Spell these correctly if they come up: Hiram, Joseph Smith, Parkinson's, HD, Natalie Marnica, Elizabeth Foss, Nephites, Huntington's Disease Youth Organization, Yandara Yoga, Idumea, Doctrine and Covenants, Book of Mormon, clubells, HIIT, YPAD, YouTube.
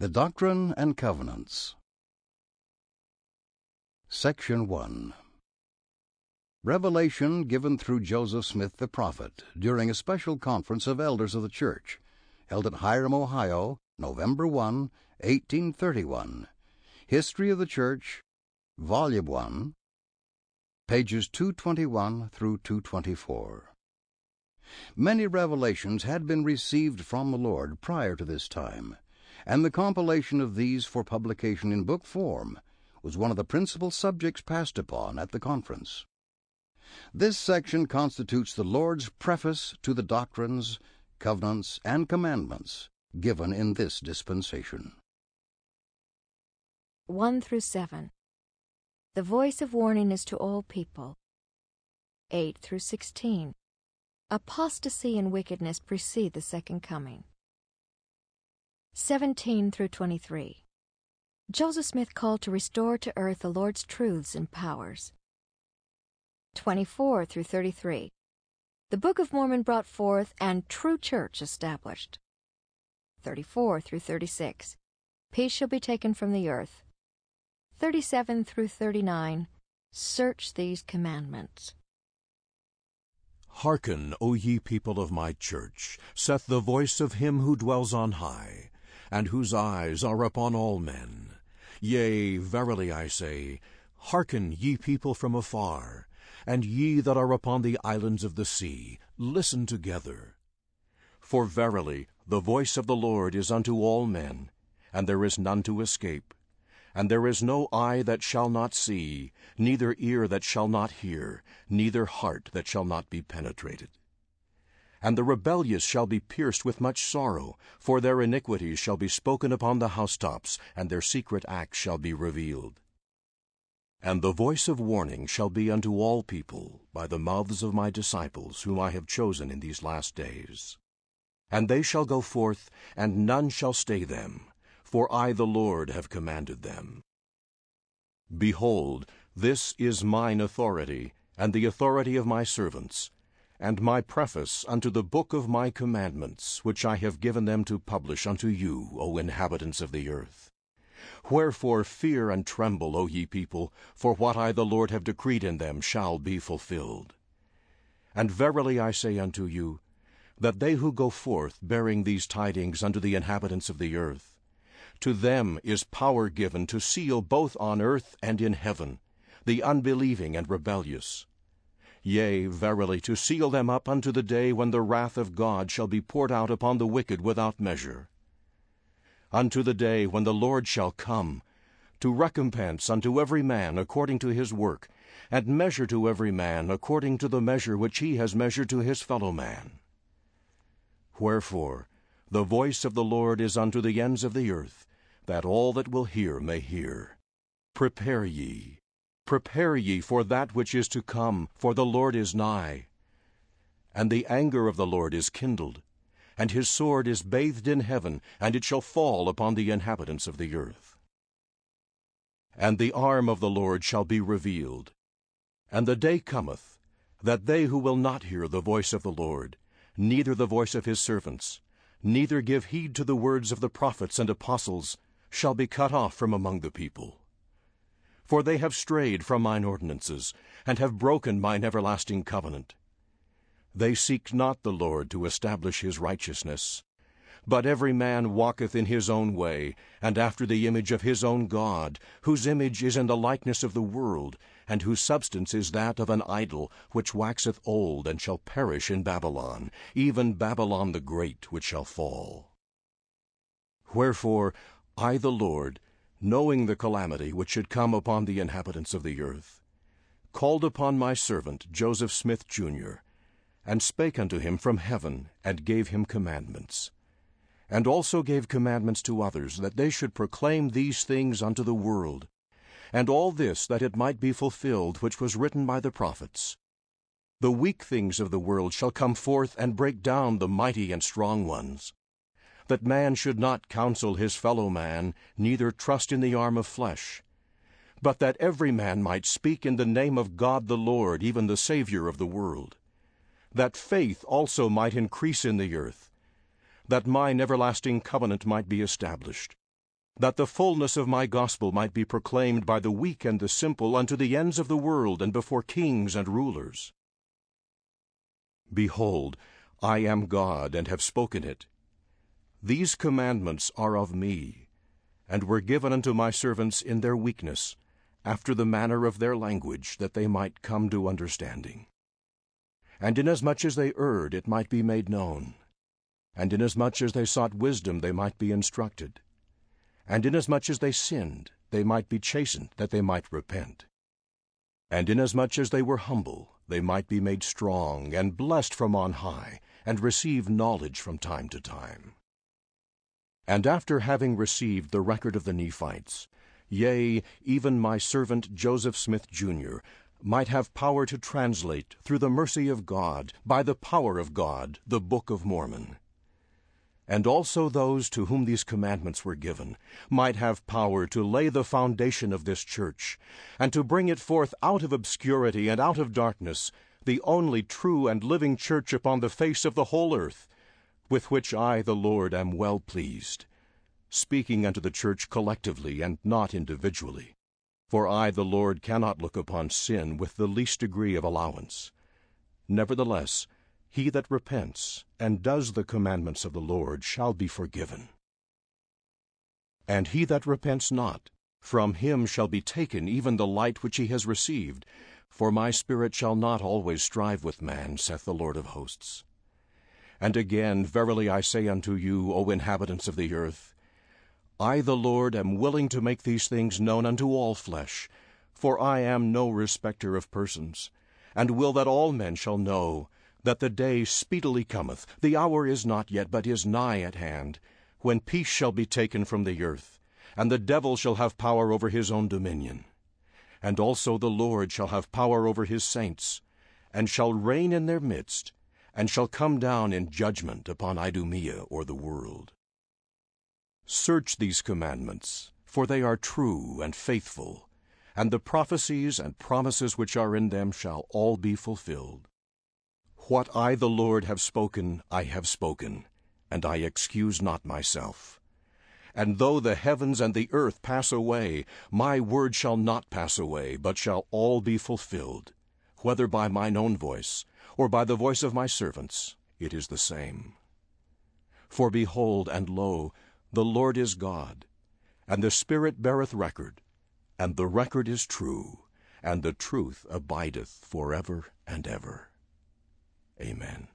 The Doctrine and Covenants. Section 1. Revelation given through Joseph Smith the prophet during a special conference of elders of the church, held at Hiram, Ohio, November 1, 1831. History of the Church, Volume 1, pages 221 through 224. Many revelations had been received from the Lord prior to this time, and the compilation of these for publication in book form was one of the principal subjects passed upon at the conference. This section constitutes the Lord's preface to the doctrines, covenants, and commandments given in this dispensation. 1 through 7. The voice of warning is to all people. 8 through 16. Apostasy and wickedness precede the second coming. 17 through 23. Joseph Smith called to restore to earth the Lord's truths and powers. 24 through 33. The Book of Mormon brought forth and true church established. 34 through 36. Peace shall be taken from the earth. 37 through 39. Search these commandments. Hearken, O ye people of my church, saith the voice of him who dwells on high, and whose eyes are upon all men. Yea, verily I say, hearken, ye people from afar, and ye that are upon the islands of the sea, listen together. For verily the voice of the Lord is unto all men, and there is none to escape. And there is no eye that shall not see, neither ear that shall not hear, neither heart that shall not be penetrated. And the rebellious shall be pierced with much sorrow, for their iniquities shall be spoken upon the housetops, and their secret acts shall be revealed. And the voice of warning shall be unto all people by the mouths of my disciples, whom I have chosen in these last days. And they shall go forth, and none shall stay them, for I the Lord have commanded them. Behold, this is mine authority, and the authority of my servants, and my preface unto the book of my commandments, which I have given them to publish unto you, O inhabitants of the earth. Wherefore fear and tremble, O ye people, for what I the Lord have decreed in them shall be fulfilled. And verily I say unto you, that they who go forth bearing these tidings unto the inhabitants of the earth, to them is power given to seal both on earth and in heaven the unbelieving and rebellious. Yea, verily, to seal them up unto the day when the wrath of God shall be poured out upon the wicked without measure. Unto the day when the Lord shall come, to recompense unto every man according to his work, and measure to every man according to the measure which he has measured to his fellow man. Wherefore, the voice of the Lord is unto the ends of the earth, that all that will hear may hear. Prepare ye for that which is to come, for the Lord is nigh. And the anger of the Lord is kindled, and his sword is bathed in heaven, and it shall fall upon the inhabitants of the earth. And the arm of the Lord shall be revealed, and the day cometh, that they who will not hear the voice of the Lord, neither the voice of his servants, neither give heed to the words of the prophets and apostles, shall be cut off from among the people. For they have strayed from mine ordinances, and have broken mine everlasting covenant. They seek not the Lord to establish his righteousness, but every man walketh in his own way, and after the image of his own God, whose image is in the likeness of the world, and whose substance is that of an idol, which waxeth old, and shall perish in Babylon, even Babylon the great, which shall fall. Wherefore, I the Lord, knowing the calamity which should come upon the inhabitants of the earth, called upon my servant Joseph Smith, Jr., and spake unto him from heaven, and gave him commandments, and also gave commandments to others, that they should proclaim these things unto the world, and all this that it might be fulfilled which was written by the prophets. The weak things of the world shall come forth and break down the mighty and strong ones, that man should not counsel his fellow man, neither trust in the arm of flesh, but that every man might speak in the name of God the Lord, even the Savior of the world, that faith also might increase in the earth, that mine everlasting covenant might be established, that the fullness of my gospel might be proclaimed by the weak and the simple unto the ends of the world and before kings and rulers. Behold, I am God, and have spoken it. These commandments are of me, and were given unto my servants in their weakness, after the manner of their language, that they might come to understanding. And inasmuch as they erred, it might be made known. And inasmuch as they sought wisdom, they might be instructed. And inasmuch as they sinned, they might be chastened, that they might repent. And inasmuch as they were humble, they might be made strong, and blessed from on high, and receive knowledge from time to time. And after having received the record of the Nephites, yea, even my servant Joseph Smith, Jr., might have power to translate, through the mercy of God, by the power of God, the Book of Mormon. And also those to whom these commandments were given might have power to lay the foundation of this church, and to bring it forth out of obscurity and out of darkness, the only true and living church upon the face of the whole earth, with which I, the Lord, am well pleased, speaking unto the church collectively and not individually. For I, the Lord, cannot look upon sin with the least degree of allowance. Nevertheless, he that repents and does the commandments of the Lord shall be forgiven. And he that repents not, from him shall be taken even the light which he has received. For my spirit shall not always strive with man, saith the Lord of hosts. And again, verily I say unto you, O inhabitants of the earth, I, the Lord, am willing to make these things known unto all flesh, for I am no respecter of persons, and will that all men shall know that the day speedily cometh, the hour is not yet, but is nigh at hand, when peace shall be taken from the earth, and the devil shall have power over his own dominion. And also the Lord shall have power over his saints, and shall reign in their midst, and shall come down in judgment upon Idumea, or the world. Search these commandments, for they are true and faithful, and the prophecies and promises which are in them shall all be fulfilled. What I, the Lord, have spoken, and I excuse not myself. And though the heavens and the earth pass away, my word shall not pass away, but shall all be fulfilled, whether by mine own voice, or by the voice of my servants, it is the same. For behold, and lo, the Lord is God, and the Spirit beareth record, and the record is true, and the truth abideth forever and ever. Amen.